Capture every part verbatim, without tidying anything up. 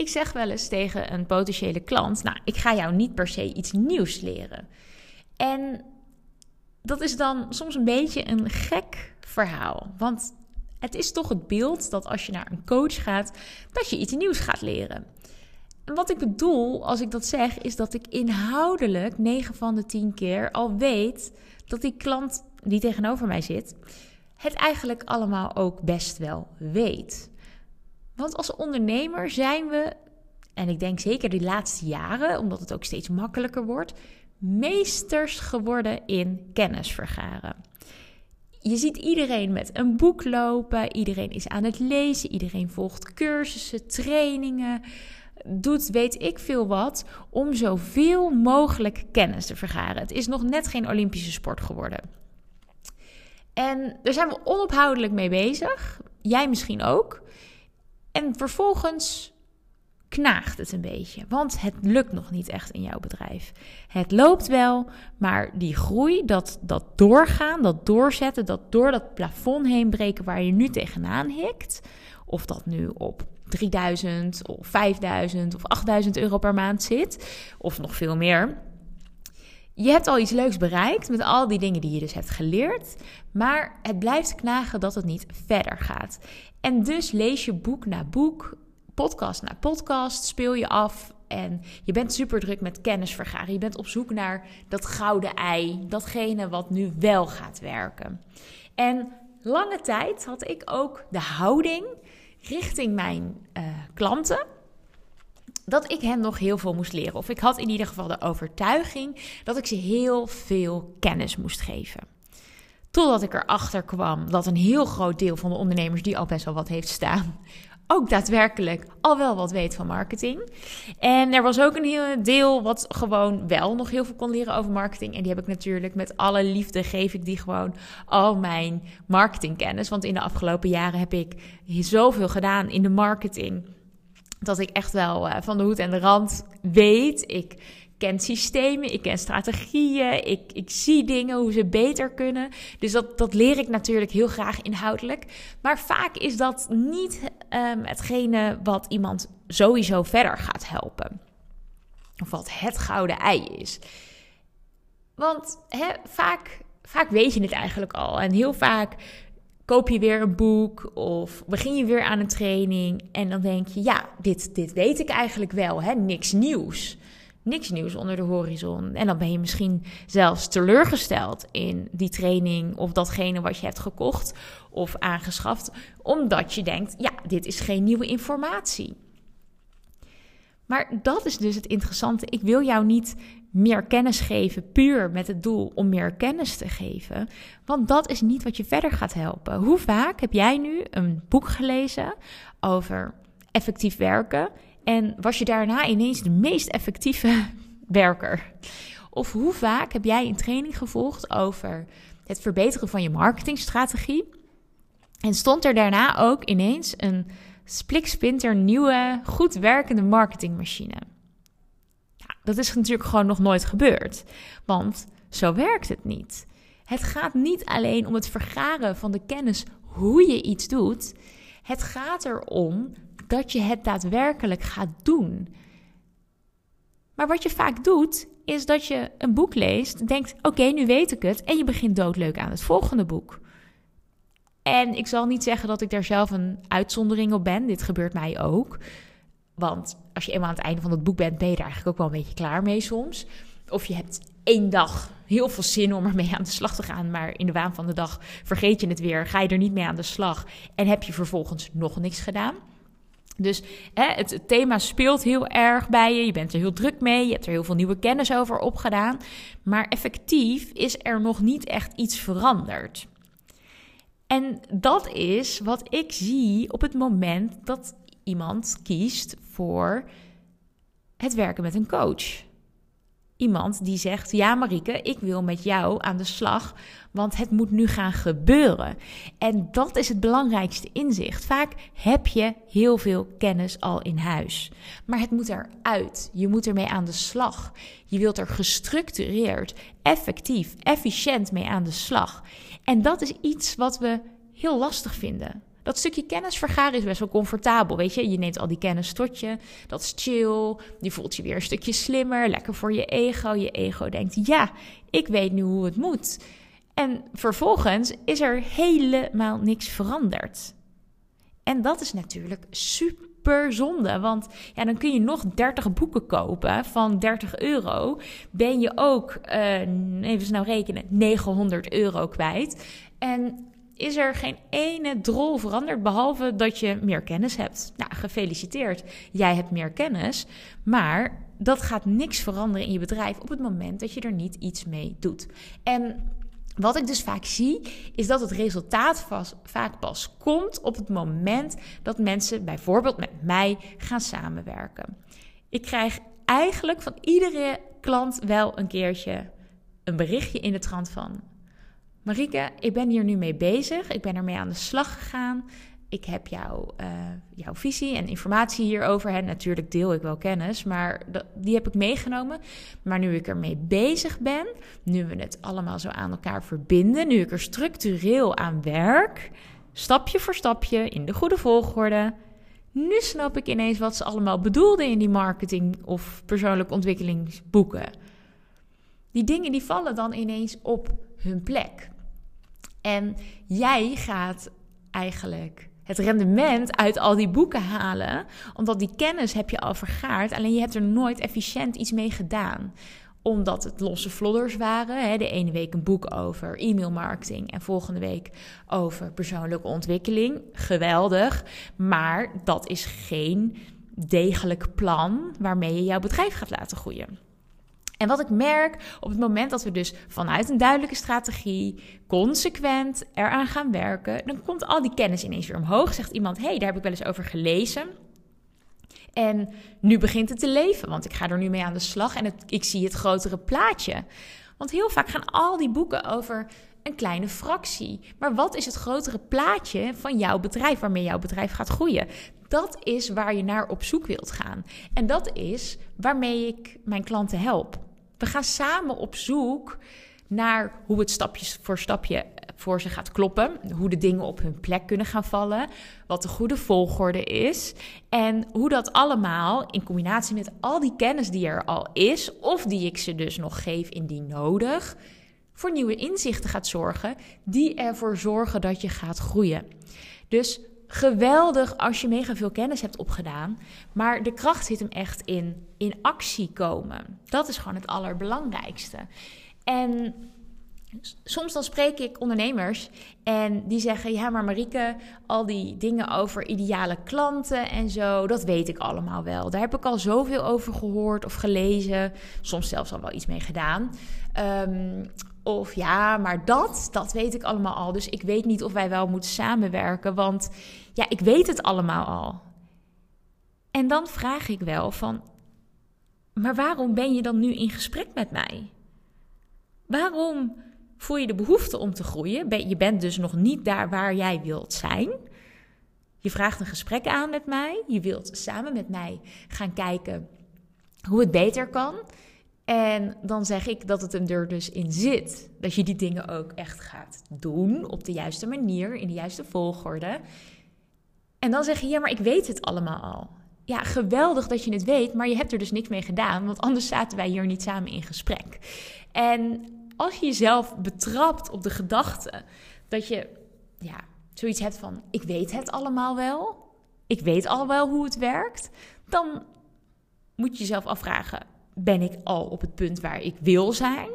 Ik zeg wel eens tegen een potentiële klant, nou, ik ga jou niet per se iets nieuws leren. En dat is dan soms een beetje een gek verhaal. Want het is toch het beeld dat als je naar een coach gaat, dat je iets nieuws gaat leren. En wat ik bedoel als ik dat zeg, is dat ik inhoudelijk negen van de tien keer al weet dat die klant die tegenover mij zit, het eigenlijk allemaal ook best wel weet. Want als ondernemer zijn we, en ik denk zeker de laatste jaren, omdat het ook steeds makkelijker wordt, meesters geworden in kennis vergaren. Je ziet iedereen met een boek lopen, iedereen is aan het lezen, iedereen volgt cursussen, trainingen, doet weet ik veel wat, om zoveel mogelijk kennis te vergaren. Het is nog net geen Olympische sport geworden. En daar zijn we onophoudelijk mee bezig, jij misschien ook. En vervolgens knaagt het een beetje, want het lukt nog niet echt in jouw bedrijf. Het loopt wel, maar die groei, dat, dat doorgaan, dat doorzetten, dat door dat plafond heen breken waar je nu tegenaan hikt, of dat nu op drieduizend of vijfduizend of achtduizend euro per maand zit, of nog veel meer. Je hebt al iets leuks bereikt met al die dingen die je dus hebt geleerd, maar het blijft knagen dat het niet verder gaat. En dus lees je boek na boek, podcast na podcast, speel je af en je bent super druk met kennis vergaren. Je bent op zoek naar dat gouden ei, datgene wat nu wel gaat werken. En lange tijd had ik ook de houding richting mijn uh, klanten, dat ik hen nog heel veel moest leren. Of ik had in ieder geval de overtuiging dat ik ze heel veel kennis moest geven. Totdat ik erachter kwam dat een heel groot deel van de ondernemers die al best wel wat heeft staan, ook daadwerkelijk al wel wat weet van marketing. En er was ook een heel deel wat gewoon wel nog heel veel kon leren over marketing. En die heb ik natuurlijk met alle liefde, geef ik die gewoon al mijn marketingkennis. Want in de afgelopen jaren heb ik zoveel gedaan in de marketing, dat ik echt wel van de hoed en de rand weet. Ik ken systemen, ik ken strategieën, ik, ik zie dingen, hoe ze beter kunnen. Dus dat, dat leer ik natuurlijk heel graag inhoudelijk. Maar vaak is dat niet um, hetgene wat iemand sowieso verder gaat helpen. Of wat het gouden ei is. Want he, vaak, vaak weet je het eigenlijk al. En heel vaak koop je weer een boek of begin je weer aan een training en dan denk je, ja, dit, dit weet ik eigenlijk wel, hè? Niks nieuws. Niks nieuws onder de horizon. En dan ben je misschien zelfs teleurgesteld in die training of datgene wat je hebt gekocht of aangeschaft, omdat je denkt, ja, dit is geen nieuwe informatie. Maar dat is dus het interessante. Ik wil jou niet meer kennis geven, puur met het doel om meer kennis te geven. Want dat is niet wat je verder gaat helpen. Hoe vaak heb jij nu een boek gelezen over effectief werken en was je daarna ineens de meest effectieve werker? Of hoe vaak heb jij een training gevolgd over het verbeteren van je marketingstrategie en stond er daarna ook ineens een spliksplinter nieuwe, goed werkende marketingmachine? Dat is natuurlijk gewoon nog nooit gebeurd, want zo werkt het niet. Het gaat niet alleen om het vergaren van de kennis hoe je iets doet. Het gaat erom dat je het daadwerkelijk gaat doen. Maar wat je vaak doet, is dat je een boek leest, denkt, oké, okay, nu weet ik het, en je begint doodleuk aan het volgende boek. En ik zal niet zeggen dat ik daar zelf een uitzondering op ben, dit gebeurt mij ook. Want als je eenmaal aan het einde van het boek bent, ben je er eigenlijk ook wel een beetje klaar mee soms. Of je hebt één dag heel veel zin om ermee aan de slag te gaan, maar in de waan van de dag vergeet je het weer, ga je er niet mee aan de slag en heb je vervolgens nog niks gedaan. Dus hè, het, het thema speelt heel erg bij je, je bent er heel druk mee, je hebt er heel veel nieuwe kennis over opgedaan, maar effectief is er nog niet echt iets veranderd. En dat is wat ik zie op het moment dat iemand kiest voor het werken met een coach. Iemand die zegt, ja Marieke, ik wil met jou aan de slag, want het moet nu gaan gebeuren. En dat is het belangrijkste inzicht. Vaak heb je heel veel kennis al in huis. Maar het moet eruit. Je moet ermee aan de slag. Je wilt er gestructureerd, effectief, efficiënt mee aan de slag. En dat is iets wat we heel lastig vinden. Dat stukje kennis vergaren is best wel comfortabel, weet je. Je neemt al die kennis tot je, dat is chill. Die voelt je weer een stukje slimmer, lekker voor je ego. Je ego denkt, ja, ik weet nu hoe het moet. En vervolgens is er helemaal niks veranderd. En dat is natuurlijk super zonde, want ja, dan kun je nog dertig boeken kopen van dertig euro. Ben je ook, uh, even snel rekenen, negenhonderd euro kwijt. En is er geen ene drol veranderd, behalve dat je meer kennis hebt. Nou, gefeliciteerd, jij hebt meer kennis, maar dat gaat niks veranderen in je bedrijf op het moment dat je er niet iets mee doet. En wat ik dus vaak zie, is dat het resultaat vast, vaak pas komt op het moment dat mensen bijvoorbeeld met mij gaan samenwerken. Ik krijg eigenlijk van iedere klant wel een keertje een berichtje in de trant van: Marieke, ik ben hier nu mee bezig, ik ben ermee aan de slag gegaan. Ik heb jouw, uh, jouw visie en informatie hierover. Hè. Natuurlijk deel ik wel kennis, maar dat, die heb ik meegenomen. Maar nu ik ermee bezig ben, nu we het allemaal zo aan elkaar verbinden, nu ik er structureel aan werk, stapje voor stapje, in de goede volgorde, nu snap ik ineens wat ze allemaal bedoelden in die marketing of persoonlijke ontwikkelingsboeken. Die dingen die vallen dan ineens op hun plek. En jij gaat eigenlijk het rendement uit al die boeken halen, omdat die kennis heb je al vergaard, alleen je hebt er nooit efficiënt iets mee gedaan. Omdat het losse vlodders waren, hè, de ene week een boek over e-mailmarketing en volgende week over persoonlijke ontwikkeling. Geweldig, maar dat is geen degelijk plan waarmee je jouw bedrijf gaat laten groeien. En wat ik merk, op het moment dat we dus vanuit een duidelijke strategie consequent eraan gaan werken, dan komt al die kennis ineens weer omhoog. Zegt iemand, hé, hey, daar heb ik wel eens over gelezen. En nu begint het te leven, want ik ga er nu mee aan de slag en het, ik zie het grotere plaatje. Want heel vaak gaan al die boeken over een kleine fractie. Maar wat is het grotere plaatje van jouw bedrijf, waarmee jouw bedrijf gaat groeien? Dat is waar je naar op zoek wilt gaan. En dat is waarmee ik mijn klanten help. We gaan samen op zoek naar hoe het stapje voor stapje voor ze gaat kloppen. Hoe de dingen op hun plek kunnen gaan vallen. Wat de goede volgorde is. En hoe dat allemaal in combinatie met al die kennis die er al is, of die ik ze dus nog geef indien nodig, voor nieuwe inzichten gaat zorgen, die ervoor zorgen dat je gaat groeien. Dus geweldig als je mega veel kennis hebt opgedaan, maar de kracht zit hem echt in, in actie komen. Dat is gewoon het allerbelangrijkste. En soms dan spreek ik ondernemers en die zeggen, ja maar Marieke, al die dingen over ideale klanten en zo, dat weet ik allemaal wel. Daar heb ik al zoveel over gehoord of gelezen, soms zelfs al wel iets mee gedaan. Um, Of ja, maar dat, dat weet ik allemaal al. Dus ik weet niet of wij wel moeten samenwerken, want ja, ik weet het allemaal al. En dan vraag ik wel van, maar waarom ben je dan nu in gesprek met mij? Waarom voel je de behoefte om te groeien? Je bent dus nog niet daar waar jij wilt zijn. Je vraagt een gesprek aan met mij. Je wilt samen met mij gaan kijken hoe het beter kan. En dan zeg ik dat het hem er dus in zit. Dat je die dingen ook echt gaat doen op de juiste manier, in de juiste volgorde. En dan zeg je, ja, maar ik weet het allemaal al. Ja, geweldig dat je het weet, maar je hebt er dus niks mee gedaan. Want anders zaten wij hier niet samen in gesprek. En als je jezelf betrapt op de gedachte dat je ja, zoiets hebt van, ik weet het allemaal wel. Ik weet al wel hoe het werkt. Dan moet je jezelf afvragen, ben ik al op het punt waar ik wil zijn?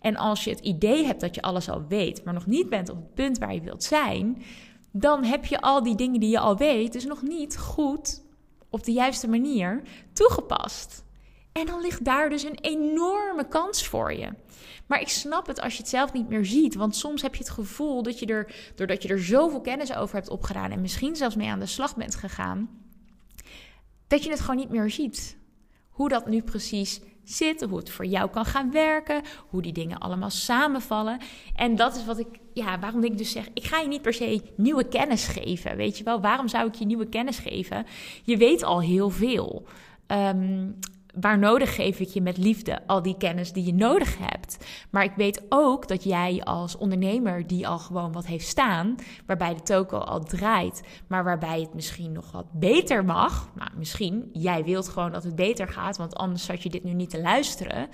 En als je het idee hebt dat je alles al weet, maar nog niet bent op het punt waar je wilt zijn, dan heb je al die dingen die je al weet, dus nog niet goed op de juiste manier toegepast. En dan ligt daar dus een enorme kans voor je. Maar ik snap het als je het zelf niet meer ziet, want soms heb je het gevoel dat je er, doordat je er zoveel kennis over hebt opgedaan en misschien zelfs mee aan de slag bent gegaan, dat je het gewoon niet meer ziet. Hoe dat nu precies zit, hoe het voor jou kan gaan werken, hoe die dingen allemaal samenvallen. En dat is wat ik, ja, waarom ik dus zeg, ik ga je niet per se nieuwe kennis geven, weet je wel. Waarom zou ik je nieuwe kennis geven? Je weet al heel veel. Um, waar nodig geef ik je met liefde al die kennis die je nodig hebt. Maar ik weet ook dat jij als ondernemer die al gewoon wat heeft staan, waarbij de toko al draait, maar waarbij het misschien nog wat beter mag. Nou, misschien, jij wilt gewoon dat het beter gaat, want anders zat je dit nu niet te luisteren.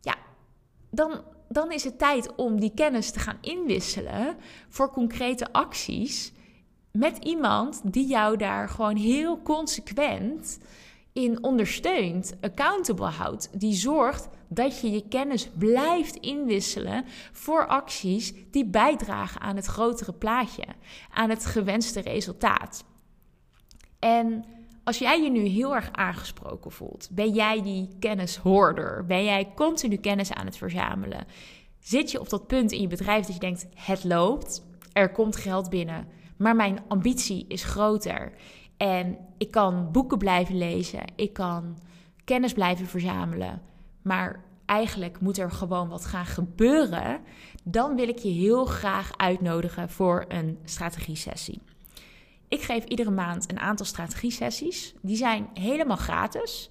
Ja, dan, dan is het tijd om die kennis te gaan inwisselen voor concrete acties met iemand die jou daar gewoon heel consequent in ondersteunt, accountable houdt, die zorgt dat je je kennis blijft inwisselen voor acties die bijdragen aan het grotere plaatje, aan het gewenste resultaat. En als jij je nu heel erg aangesproken voelt, ben jij die kennishoorder, ben jij continu kennis aan het verzamelen, zit je op dat punt in je bedrijf dat je denkt, het loopt, er komt geld binnen, maar mijn ambitie is groter. En ik kan boeken blijven lezen, ik kan kennis blijven verzamelen, maar eigenlijk moet er gewoon wat gaan gebeuren. Dan wil ik je heel graag uitnodigen voor een strategiesessie. Ik geef iedere maand een aantal strategiesessies. Die zijn helemaal gratis.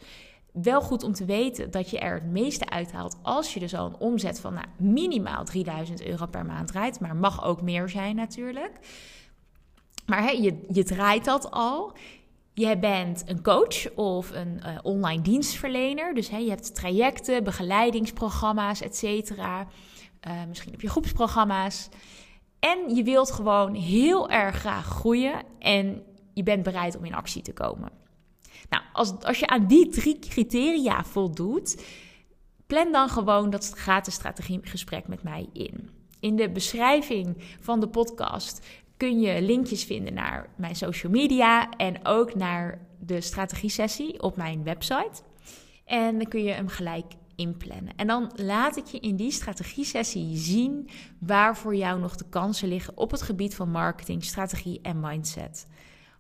Wel goed om te weten dat je er het meeste uithaalt als je dus al een omzet van nou, minimaal drieduizend euro per maand draait. Maar mag ook meer zijn natuurlijk. Maar he, je, je draait dat al. Je bent een coach of een uh, online dienstverlener. Dus he, je hebt trajecten, begeleidingsprogramma's, et cetera. Uh, misschien heb je groepsprogramma's. En je wilt gewoon heel erg graag groeien. En je bent bereid om in actie te komen. Nou, als, als je aan die drie criteria voldoet, plan dan gewoon dat gratis strategiegesprek met mij in. In de beschrijving van de podcast kun je linkjes vinden naar mijn social media en ook naar de strategiesessie op mijn website. En dan kun je hem gelijk inplannen. En dan laat ik je in die strategiesessie zien waar voor jou nog de kansen liggen op het gebied van marketing, strategie en mindset.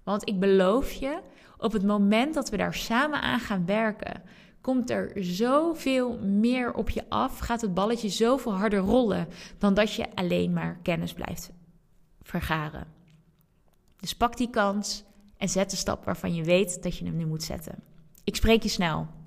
Want ik beloof je, op het moment dat we daar samen aan gaan werken, komt er zoveel meer op je af, gaat het balletje zoveel harder rollen dan dat je alleen maar kennis blijft vergaren. Dus pak die kans en zet de stap waarvan je weet dat je hem nu moet zetten. Ik spreek je snel.